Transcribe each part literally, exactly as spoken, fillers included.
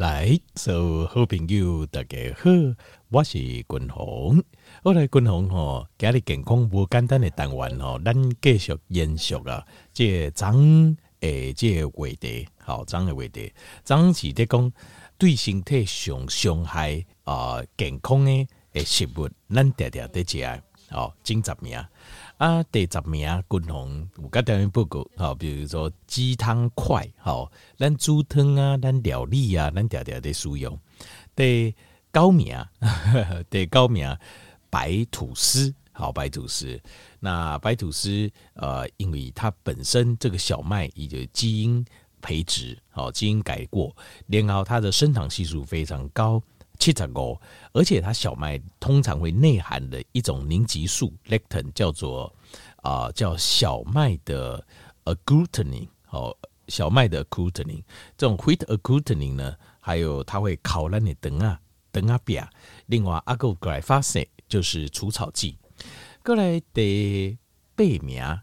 来，所有好朋友大家好，我是君鸿。我来君鸿吼，今日健康无简单的单元吼，咱继续延续啊，这昨诶这话题，好，昨的话题，昨是在讲对身体上伤害啊健康诶诶食物，咱常常在食哦，前十名啊，第十名君鸿有甲条件报告，好、哦，比如说鸡汤块，好、哦，咱煮汤啊，咱料理啊，咱条条在使用。第九名，呵呵第九名白吐司，好，白吐司。那白吐司，呃，因为它本身这个小麦也就是基因培植，好、哦，基因改过，然后它的升糖系数非常高。七十五，而且它小麦通常会内含的一种凝集素 lectin 叫做、呃、叫小麦的 agglutinin、哦、小麦的 agglutinin 这种 wheat agglutinin 呢，还有它会烤烂的肠啊肠啊饼，另外还有 glyphosate 就是除草剂。再来第八名，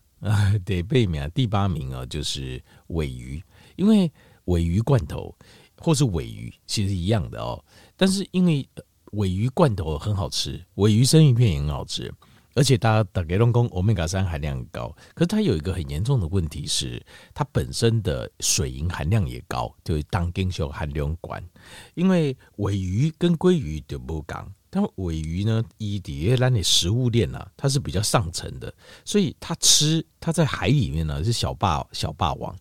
第八名第八名、哦、就是鮪鱼，因为鮪鱼罐头或是鮪鱼其实一样的哦，但是因为鮪鱼罐头很好吃，鮪鱼生鱼片也很好吃，而且大家大家都说 Omega 三含量很高，可是它有一个很严重的问题是它本身的水银含量也高，就是当金属含量高，因为鮪鱼跟鲑鱼就不一样，但鮪鱼呢它在我们的食物链、啊、它是比较上层的，所以它吃它在海里面呢是小霸小霸王，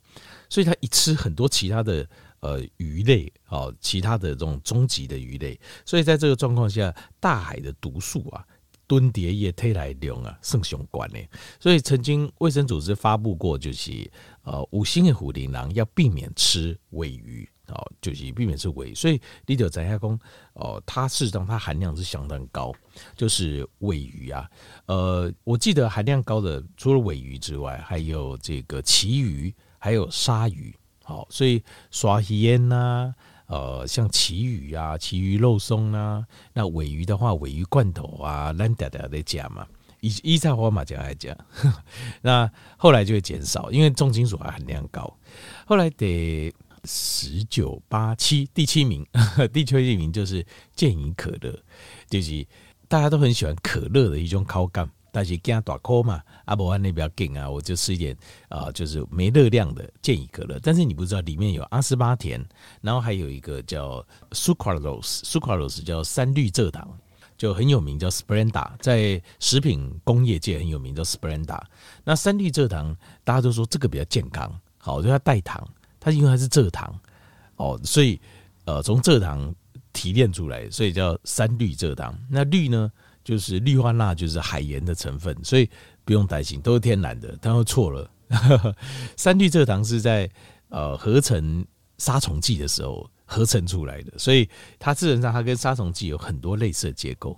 所以它一吃很多其他的呃，鱼类、哦、其他的这种终极的鱼类，所以在这个状况下，大海的毒素啊，吨叠液推来量啊，甚雄关呢。所以曾经卫生组织发布过，就是呃，五星的虎林狼要避免吃尾鱼、哦、就是避免吃尾鱼。所以你就知道说，哦，它事实上它含量是相当高，就是尾鱼啊。呃，我记得含量高的除了尾鱼之外，还有这个旗鱼，还有鲨鱼。好，所以刷烟呐、啊，呃，像旗鱼啊、旗鱼肉松啊，那尾鱼的话，尾鱼罐头啊，咱大家在吃嘛，以以前我嘛就爱吃，那后来就会减少，因为重金属含量高。后来得十九八七第七名，第七名就是健饮可乐，就是大家都很喜欢可乐的一种口感。但是怕大口嘛，啊不然那比较劲啊，我就吃一点啊、呃，就是没热量的健怡可乐。但是你不知道里面有阿斯巴甜，然后还有一个叫 sucralose， sucralose 叫三氯蔗糖，就很有名，叫 Splenda， 在食品工业界很有名，叫 Splenda。那三氯蔗糖大家都说这个比较健康，好，就它代糖，它因为它是蔗糖哦，所以呃从蔗糖提炼出来，所以叫三氯蔗糖。那氯呢？就是氯化钠就是海盐的成分，所以不用担心，都是天然的。但又错了，三氯蔗糖是在呃合成杀虫剂的时候合成出来的，所以它自然上它跟杀虫剂有很多类似的结构，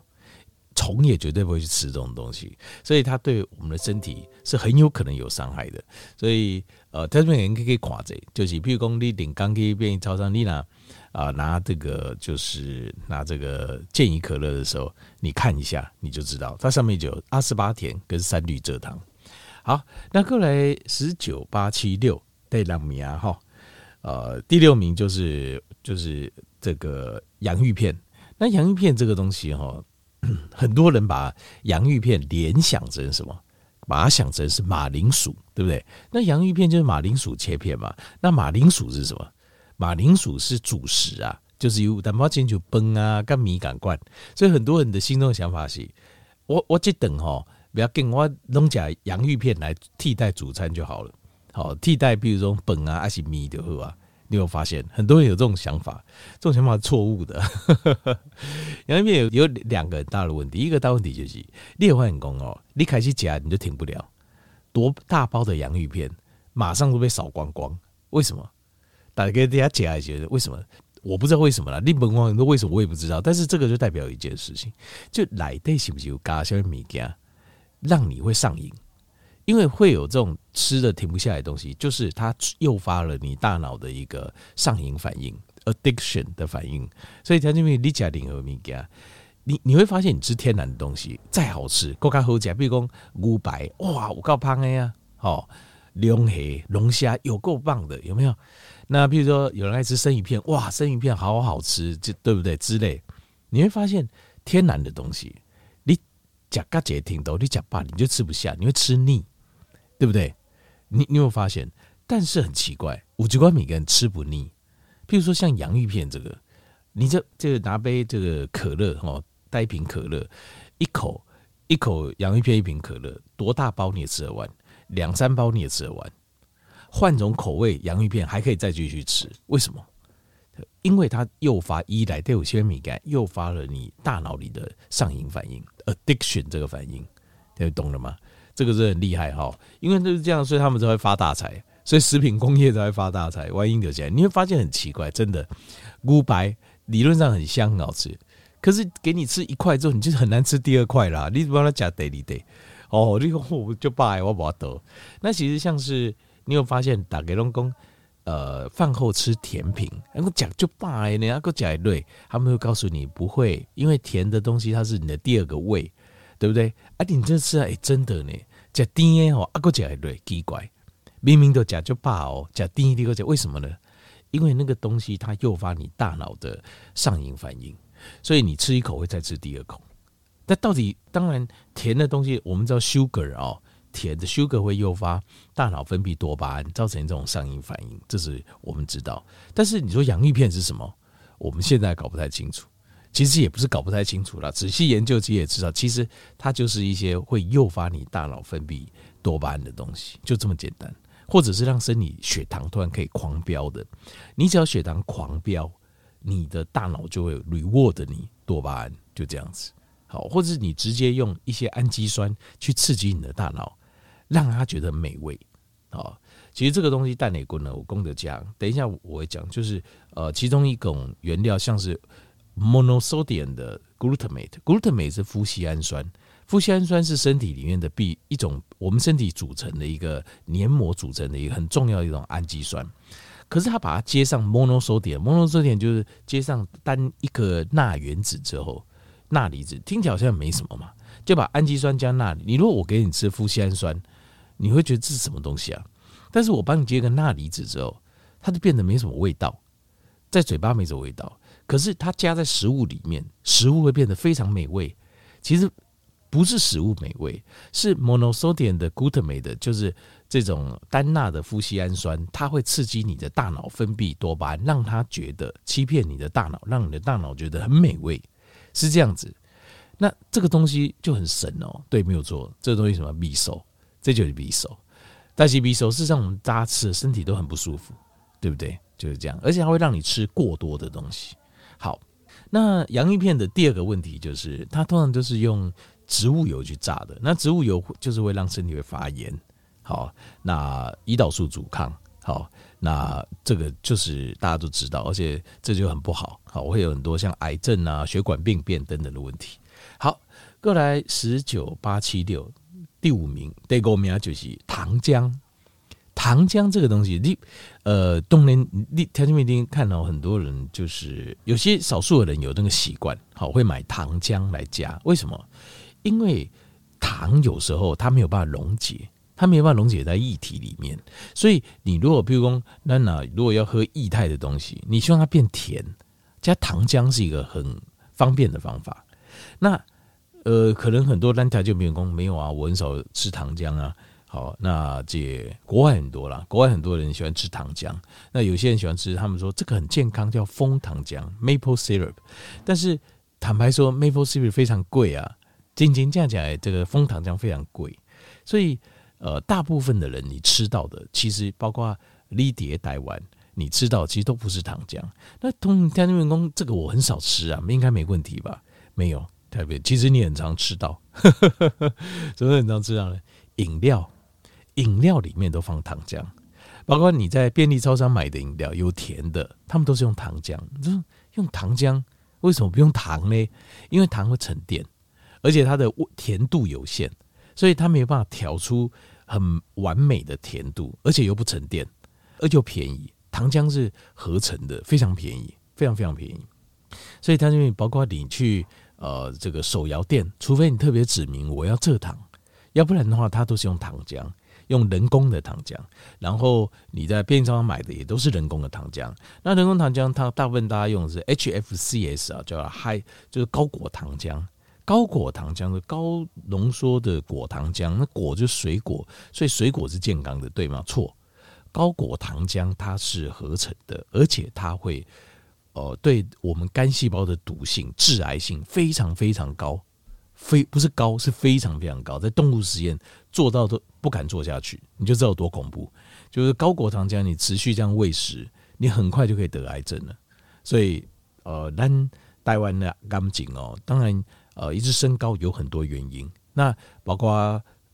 虫也绝对不会去吃这种东西，所以它对我们的身体是很有可能有伤害的。所以呃，这边人可以看这，就是譬如说你顶刚去便利超商，你拿。啊，拿这个就是拿这个健怡可乐的时候，你看一下你就知道，它上面就有阿斯巴甜跟三氯蔗糖。好，那过来十九八七六第六名哈，呃，第六名就是就是这个洋芋片。那洋芋片这个东西哈，很多人把洋芋片联想成什么？把它想成是马铃薯，对不对？那洋芋片就是马铃薯切片嘛。那马铃薯是什么？马铃薯是主食啊，就是有淡薄进去崩啊，跟米感罐，所以很多人的心中的想法是，我我这顿吼，不要跟我弄假洋芋片来替代主餐就好了，好替代比如说崩啊还是米就好啊。你有发现很多人有这种想法，这种想法是错误的。洋芋片有有两个很大的问题，一个大问题就是，你也会很讲哦，你开始夹你就停不了，多大包的洋芋片马上都被扫光光，为什么？大家大家解来解，为什么？我不知道为什么啦。你问我为什么，我也不知道。但是这个就代表一件事情，就里面是不是有加什么东西，让你会上瘾？因为会有这种吃的停不下来的东西，就是它诱发了你大脑的一个上瘾反应 （addiction 的反应）。所以条件面你吃任何东西，你你会发现你吃天然的东西再好吃，更加好吃，比如说牛排，哇，有够香的呀、啊！哦，龙虾、龙虾有够棒的，有没有？那比如说有人爱吃生鱼片，哇，生鱼片好好吃，对不对？之类，你会发现天然的东西，你吃到一个程度，你吃饱你就吃不下，你会吃腻，对不对？你你有发现？但是很奇怪，有一款每个人吃不腻。譬如说像洋芋片这个，你就这个拿杯这个可乐哦，带一瓶可乐，一口一口洋芋片，一瓶可乐，多大包你也吃得完，两三包你也吃得完。换种口味洋芋片还可以再继续吃，为什么？因为它诱发依赖，对有些敏感，诱发了你大脑里的上瘾反应 addiction 这个反应，懂了吗？这个是很厉害哈，因为就是这样，所以他们才会发大财，所以食品工业才会发大财。万一有起来，你会发现很奇怪，真的，菇白理论上很香很好吃，可是给你吃一块之后，你就很难吃第二块啦。你帮他加得你得哦，你我就拜我不得。那其实像是。你有发现大家都说，呃，饭后吃甜品，然后讲就罢了，然后讲一堆，他们会告诉你不会，因为甜的东西它是你的第二个胃，对不对？啊，你这吃啊，哎、欸，真的呢，吃甜的哦，啊，又讲一堆，奇怪，明明都讲就罢哦，吃甜的又讲，为什么呢？因为那个东西它诱发你大脑的上瘾反应，所以你吃一口会再吃第二口。那到底，当然甜的东西，我们知道 sugar 哦。甜的 sugar 会诱发大脑分泌多巴胺，造成这种上瘾反应，这是我们知道。但是你说洋芋片是什么？我们现在搞不太清楚。其实也不是搞不太清楚啦，仔细研究其实也知道，其实它就是一些会诱发你大脑分泌多巴胺的东西，就这么简单。或者是让身体血糖突然可以狂飙的，你只要血糖狂飙，你的大脑就会 reward 你多巴胺，就这样子。好，或者你直接用一些氨基酸去刺激你的大脑。让他觉得美味，哦，其实这个东西蛋内骨呢，我公的讲，等一下我会讲，就是呃，其中一种原料像是 monosodium 的 glutamate，glutamate 是麩酰氨酸，麩酰氨酸是身体里面的必一种我们身体组成的一个黏膜组成的一个很重要的一种氨基酸，可是它把它接上 monosodium，monosodium 就是接上单一个钠原子之后，钠离子听起来好像没什么嘛，就把氨基酸加钠离，你如果我给你吃麩酰氨酸。你会觉得这是什么东西啊？但是我帮你接个钠离子之后，它就变得没什么味道，在嘴巴没什么味道。可是它加在食物里面，食物会变得非常美味。其实不是食物美味，是 monosodium 的 glutamate， 就是这种单钠的麩酰氨酸，它会刺激你的大脑分泌多巴胺，让它觉得欺骗你的大脑，让你的大脑觉得很美味，是这样子。那这个东西就很神哦，对，没有错，这个东西什么必收。这就是匕首，但是匕首事实上我们大家吃的身体都很不舒服，对不对？就是这样，而且它会让你吃过多的东西。好，那洋芋片的第二个问题就是，它通常就是用植物油去炸的，那植物油就是会让身体会发炎，好，那胰岛素阻抗，好，那这个就是大家都知道，而且这就很不好，好，会有很多像癌症啊、血管病变等等的问题。好，过来十九八七六。第五名，第五名就是糖浆。糖浆这个东西，你呃，当然你条件面一定看到很多人，就是有些少数的人有那个习惯，好会买糖浆来加。为什么？因为糖有时候它没有办法溶解，它没有办法溶解在液体里面。所以你如果譬如说，那那如果要喝液态的东西，你希望它变甜，加糖浆是一个很方便的方法。那呃，可能很多单条就没有工，没有啊，我很少吃糖浆啊。好，那这国外很多啦，国外很多人喜欢吃糖浆。那有些人喜欢吃，他们说这个很健康，叫枫糖浆 （maple syrup）。但是坦白说 ，maple syrup 非常贵啊，仅仅这样讲，这个枫糖浆非常贵。所以呃，大部分的人你吃到的，其实包括立蝶台湾，你吃到的其实都不是糖浆。那通常员工这个我很少吃啊，应该没问题吧？没有。特别，其实你很常吃到，怎么很常吃到呢？饮料，饮料里面都放糖浆，包括你在便利超商买的饮料，有甜的，他们都是用糖浆。用糖浆，为什么不用糖呢？因为糖会沉淀，而且它的甜度有限，所以它没有办法调出很完美的甜度，而且又不沉淀，而且又便宜。糖浆是合成的，非常便宜，非常非常便宜。所以它就包括你去。呃，这个手摇店，除非你特别指明我要蔗糖，要不然的话，它都是用糖浆。用人工的糖浆，然后你在便利商店买的也都是人工的糖浆。那人工糖浆它大部分大家用的是 H F C S 啊，叫 high 就是高果糖浆。高果糖浆是高浓缩的果糖浆，那果就是水果，所以水果是健康的，对吗？错，高果糖浆它是合成的，而且它会，呃，对我们肝细胞的毒性、致癌性非常非常高，非不是高，是非常非常高，在动物实验做到都不敢做下去，你就知道多恐怖。就是高果糖浆，你持续这样喂食，你很快就可以得癌症了。所以，呃，咱台湾的感情哦，当然。呃，一直升高有很多原因，那包括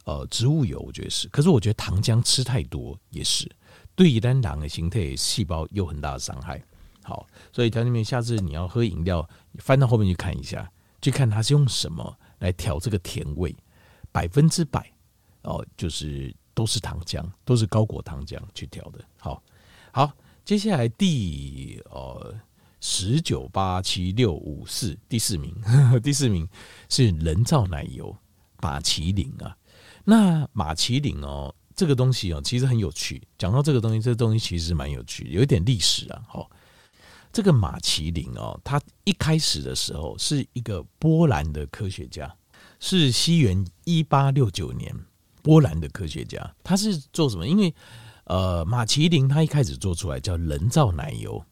呃植物油，我觉得是。可是我觉得糖浆吃太多也是对于咱人的形态细胞有很大的伤害。好，所以条件面下次你要喝饮料，翻到后面去看一下，去看它是用什么来调这个甜味，百分之百哦，就是都是糖浆，都是高果糖浆去调的。好，好，接下来第呃。十九八七六五四第四名呵呵，第四名是人造奶油马其林啊。那马其林哦，这个东西哦，其实很有趣。讲到这个东西，这個、东西其实蛮有趣，有一点历史啊。好、哦，这个马其林哦，它一开始的时候是一个波兰的科学家，是西元一八六九年波兰的科学家，他是做什么？因为呃，马其林他一开始做出来叫人造奶油。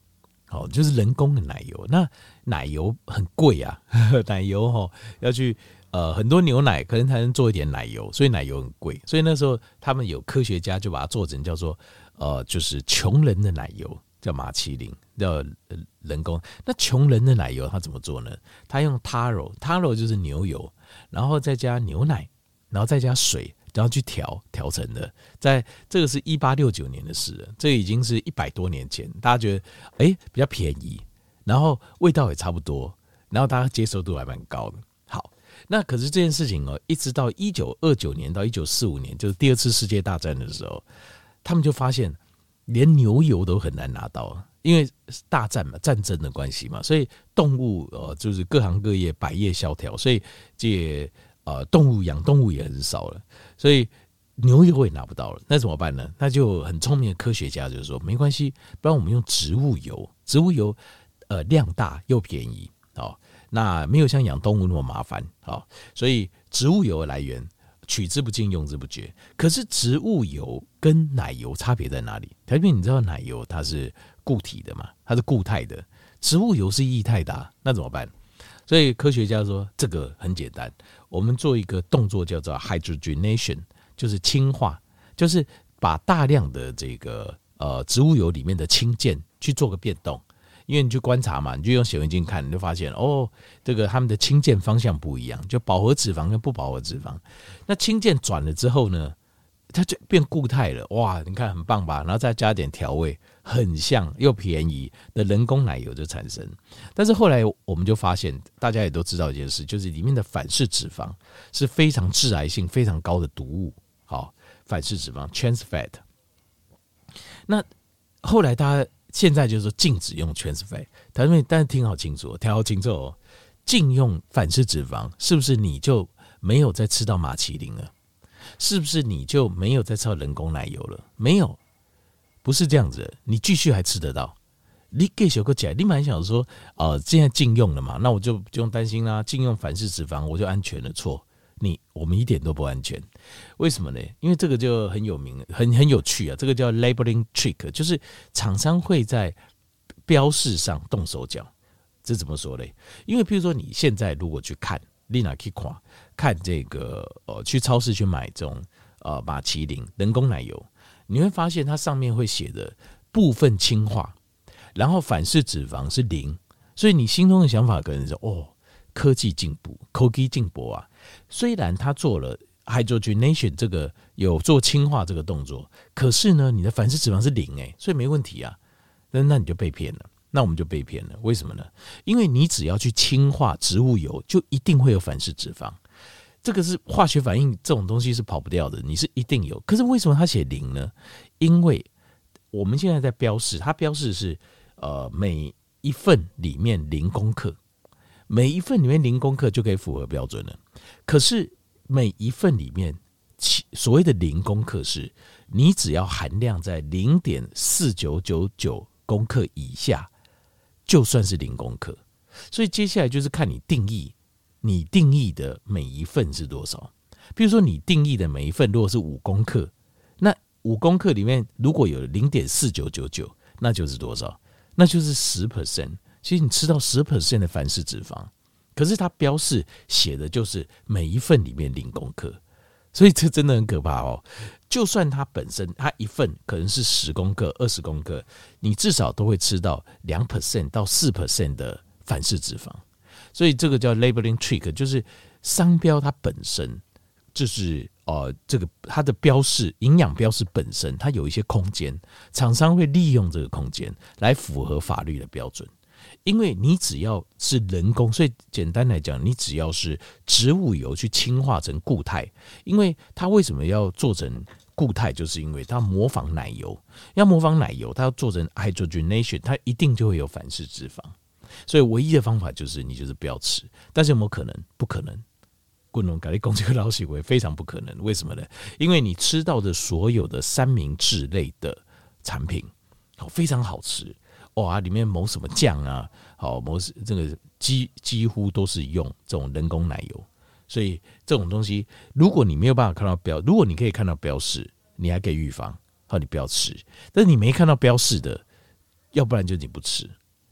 哦，就是人工的奶油，那奶油很贵啊，呵呵奶油哈、哦、要去呃很多牛奶可能才能做一点奶油，所以奶油很贵，所以那时候他们有科学家就把它做成叫做呃就是穷人的奶油，叫马其林，叫人工。那穷人的奶油他怎么做呢？他用 taro， taro 就是牛油，然后再加牛奶，然后再加水。然后去调调成的，在这个是一八六九年的事了，这已经是一百多年前。大家觉得哎比较便宜，然后味道也差不多，然后大家接受度还蛮高的。好，那可是这件事情哦，一直到一九二九年到一九四五年，就是第二次世界大战的时候，他们就发现连牛油都很难拿到，因为大战嘛，战争的关系嘛，所以动物呃就是各行各业百业萧条，所以这。呃，动物养动物也很少了，所以牛油也拿不到了，那怎么办呢？那就很聪明的科学家就是说，没关系，不然我们用植物油，植物油呃量大又便宜，哦，那没有像养动物那么麻烦，好、哦，所以植物油的来源取之不尽用之不绝。可是植物油跟奶油差别在哪里？条件你知道奶油它是固体的嘛，它是固态的，植物油是液态的、啊，那怎么办？所以科学家说这个很简单，我们做一个动作叫做 hydrogenation， 就是氢化，就是把大量的这个呃植物油里面的氢键去做个变动。因为你去观察嘛，你就用显微镜看，你就发现哦，这个它们的氢键方向不一样，就饱和脂肪跟不饱和脂肪。那氢键转了之后呢，它就变固态了，哇，你看很棒吧？然后再加点调味，很像又便宜的人工奶油就产生。但是后来我们就发现，大家也都知道一件事，就是里面的反式脂肪是非常致癌性非常高的毒物。好，反式脂肪 （trans fat）。那后来大家现在就是说禁止用 trans fat， 但是但是听好清楚，听好清楚哦，禁用反式脂肪，是不是你就没有再吃到马其林了？是不是你就没有再吃到人工奶油了？没有，不是这样子的，你继续还吃得到。你给小哥讲，你蛮想说，呃，现在禁用了嘛，那我就不用担心啦，禁用反式脂肪我就安全了。错，你我们一点都不安全。为什么呢？因为这个就很有名，很很有趣啊。这个叫 labeling trick， 就是厂商会在标示上动手脚。这怎么说呢？因为譬如说你现在如果去看。你哪去看？看这个呃，去超市去买这种呃马其林人工奶油，你会发现它上面会写的部分氢化，然后反式脂肪是零，所以你心中的想法可能是哦，科技进步，科技进步啊！虽然它做了 hydrogenation 这个有做氢化这个动作，可是呢，你的反式脂肪是零哎、欸，所以没问题啊。那那你就被骗了。那我们就被骗了，为什么呢？因为你只要去氢化植物油，就一定会有反式脂肪，这个是化学反应，这种东西是跑不掉的，你是一定有。可是为什么它写零呢？因为我们现在在标示，它标示是呃每一份里面零公克，每一份里面零公克就可以符合标准了。可是每一份里面所谓的零公克是你只要含量在 零点四九九九 公克以下就算是零公克，所以接下来就是看你定义你定义的每一份是多少。比如说你定义的每一份如果是五公克，那五公克里面如果有 零点四九九九 那就是多少？那就是 百分之十。 其实你吃到 百分之十 的反式脂肪，可是它标示写的就是每一份里面零公克，所以这真的很可怕哦。就算它本身它一份可能是十公克、二十公克，你至少都会吃到 百分之二 到 百分之四 的反式脂肪。所以这个叫 labeling trick， 就是商标它本身就是、呃、这个它的标示营养标示本身它有一些空间，厂商会利用这个空间来符合法律的标准。因为你只要是人工，所以简单来讲，你只要是植物油去氢化成固态，因为它为什么要做成固态，就是因为它模仿奶油，要模仿奶油，它要做成 hydrogenation， 它一定就会有反式脂肪，所以唯一的方法就是你就是不要吃。但是有没有可能？不可能。滚龙咖喱公这个老行为非常不可能，为什么呢？因为你吃到的所有的三明治类的产品，非常好吃。哇、哦啊，里面某什么酱啊，好、哦，某这个 几, 几乎都是用这种人工奶油，所以这种东西，如果你没有办法看到标，如果你可以看到标示，你还可以预防，好，你不要吃。但是你没看到标示的，要不然就你不吃，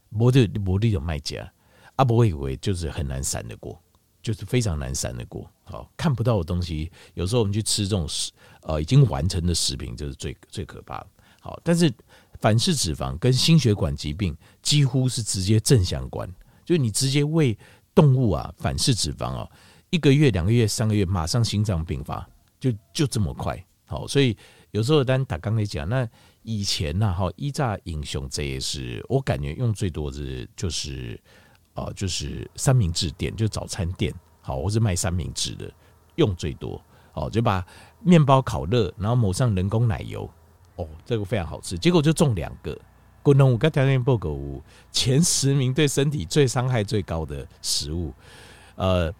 没得没得有卖家，啊，不以为就是很难闪得过，就是非常难闪得过。好，看不到的东西，有时候我们去吃这种呃已经完成的食品，就是最最可怕的。好，但是反式脂肪跟心血管疾病几乎是直接正相关，就是你直接喂动物啊反式脂肪啊，一个月、两个月、三个月，马上心脏病发，就就这么快。好，所以有时候咱打刚才讲，那以前呐、啊、哈，一炸英雄这也是我感觉用最多的就是啊、呃，就是三明治店，就早餐店，好，或是卖三明治的用最多，好，就把面包烤热，然后抹上人工奶油。哦，这个非常好吃，结果就中两个。滚龙五跟条件报告五前十名对身体最伤害最高的食物，呃，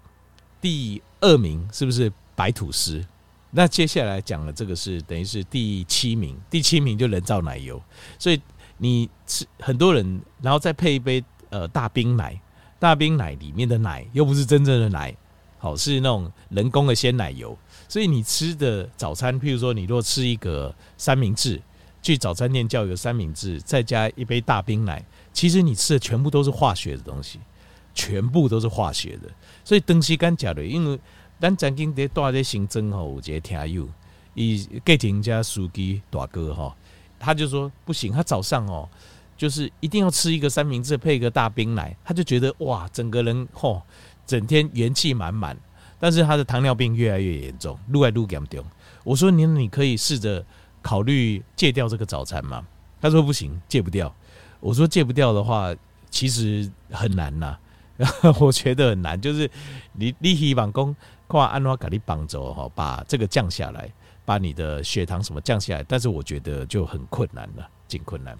第二名是不是白吐司？那接下来讲的这个是等于是第七名，第七名就人造奶油。所以你吃很多人，然后再配一杯呃大冰奶，大冰奶里面的奶又不是真正的奶，好是那种人工的鲜奶油。所以你吃的早餐，譬如说你若吃一个三明治，去早餐店叫一个三明治，再加一杯大冰奶，其实你吃的全部都是化学的东西，全部都是化学的。所以东西干假的，因为咱曾经在大在行政吼，有一个听友，伊给人家书记大哥哈，他就说不行，他早上哦，就是一定要吃一个三明治配一个大冰奶，他就觉得哇，整个人吼，整天元气满满。但是他的糖尿病越来越严重，越来越严重。我说你你可以试着考虑戒掉这个早餐吗？他说不行，戒不掉。我说戒不掉的话，其实很难呐、啊，我觉得很难。就是你你希望讲看安怎给你帮助哈，把这个降下来，把你的血糖什么降下来，但是我觉得就很困难了，尽困难。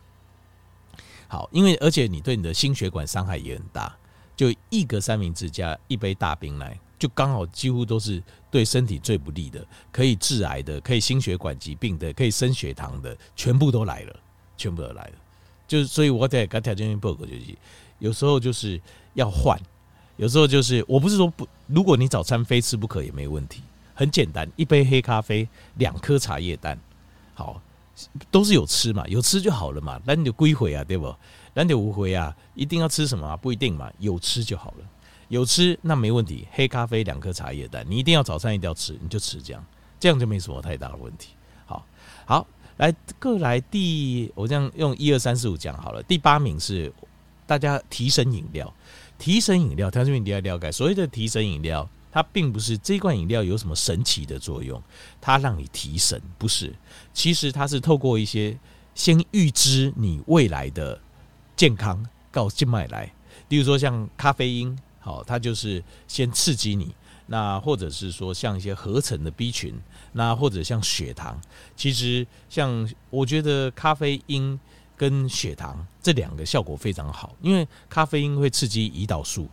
好，因为而且你对你的心血管伤害也很大，就一个三明治加一杯大冰奶。就刚好几乎都是对身体最不利的，可以致癌的，可以心血管疾病的，可以升血糖的，全部都来了，全部都来了。就是所以我在跟条件报告就是，有时候就是要换，有时候就是我不是说不，如果你早餐非吃不可也没问题，很简单，一杯黑咖啡，两颗茶叶蛋，好，都是有吃嘛，有吃就好了嘛，那你就归回啊，对不？那就无回啊，一定要吃什么、啊、不一定嘛，有吃就好了。有吃那没问题，黑咖啡两颗茶叶蛋，你一定要早餐一定要吃，你就吃这样，这样就没什么太大的问题。好，好，来各来第，我这样用一二三四五讲好了。第八名是大家提神饮料，提神饮料，条件你要了解，所谓的提神饮料，它并不是这罐饮料有什么神奇的作用，它让你提神，不是，其实它是透过一些先预知你未来的健康到静脉来，例如说像咖啡因。好，它就是先刺激你，那或者是说像一些合成的 B 群，那或者像血糖，其实像我觉得咖啡因跟血糖这两个效果非常好，因为咖啡因会刺激胰岛素，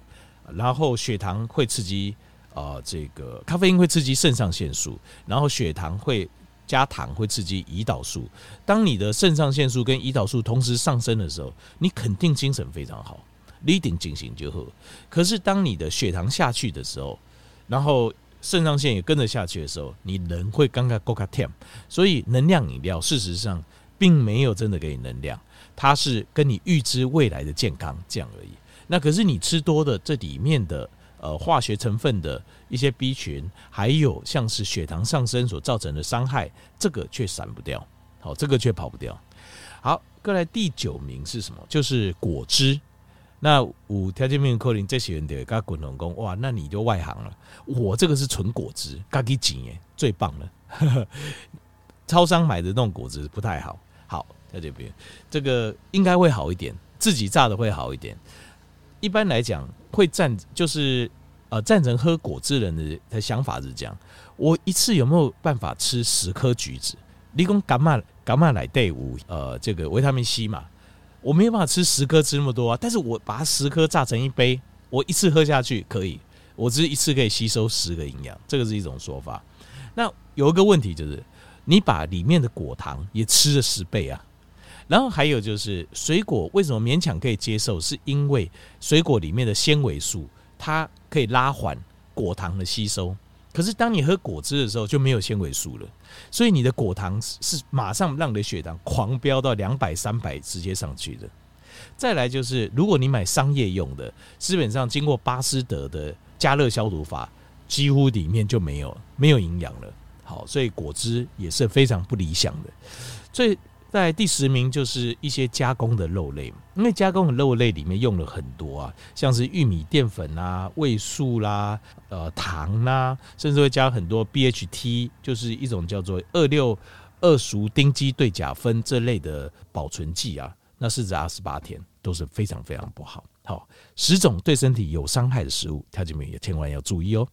然后血糖会刺激呃、这个咖啡因会刺激肾上腺素，然后血糖会加糖会刺激胰岛素。当你的肾上腺素跟胰岛素同时上升的时候，你肯定精神非常好，立定进行就好。可是当你的血糖下去的时候，然后肾上腺也跟着下去的时候，你人会刚刚够卡甜。所以能量饮料事实上并没有真的给你能量，它是跟你预知未来的健康这样而已。那可是你吃多的这里面的呃化学成分的一些 B 群，还有像是血糖上升所造成的伤害，这个却闪不掉，好，这个却跑不掉。好，再来第九名是什么？就是果汁。那有条件面可能这些人就会跟滚筒说，哇，那你就外行了，我这个是纯果汁，自己钱的最棒了。超商买的那种果汁不太好，好，条件面这个应该会好一点，自己榨的会好一点。一般来讲，会赞就是呃赞成喝果汁人的的想法是这样：我一次有没有办法吃十颗橘子？你说甘嘛甘嘛来对五呃这个维他命 C 嘛，我没有办法吃十颗吃那么多啊，但是我把它十颗榨成一杯，我一次喝下去可以，我只是一次可以吸收十个营养，这个是一种说法。那有一个问题就是，你把里面的果糖也吃了十倍啊。然后还有就是水果为什么勉强可以接受，是因为水果里面的纤维素它可以拉缓果糖的吸收，可是当你喝果汁的时候就没有纤维素了，所以你的果糖是马上让你的血糖狂飙到两百、三百直接上去的。再来就是如果你买商业用的，基本上经过巴斯德的加热消毒法，几乎里面就没有没有营养了，好，所以果汁也是非常不理想的。所以在第十名就是一些加工的肉类，因为加工的肉类里面用了很多啊，像是玉米淀粉啊、味素啦、呃、糖啦、啊，甚至会加很多 B H T， 就是一种叫做二六二羧丁基对甲酚这类的保存剂啊，那四至二十八天都是非常非常不好。好，十种对身体有伤害的食物，条件们也千万要注意哦。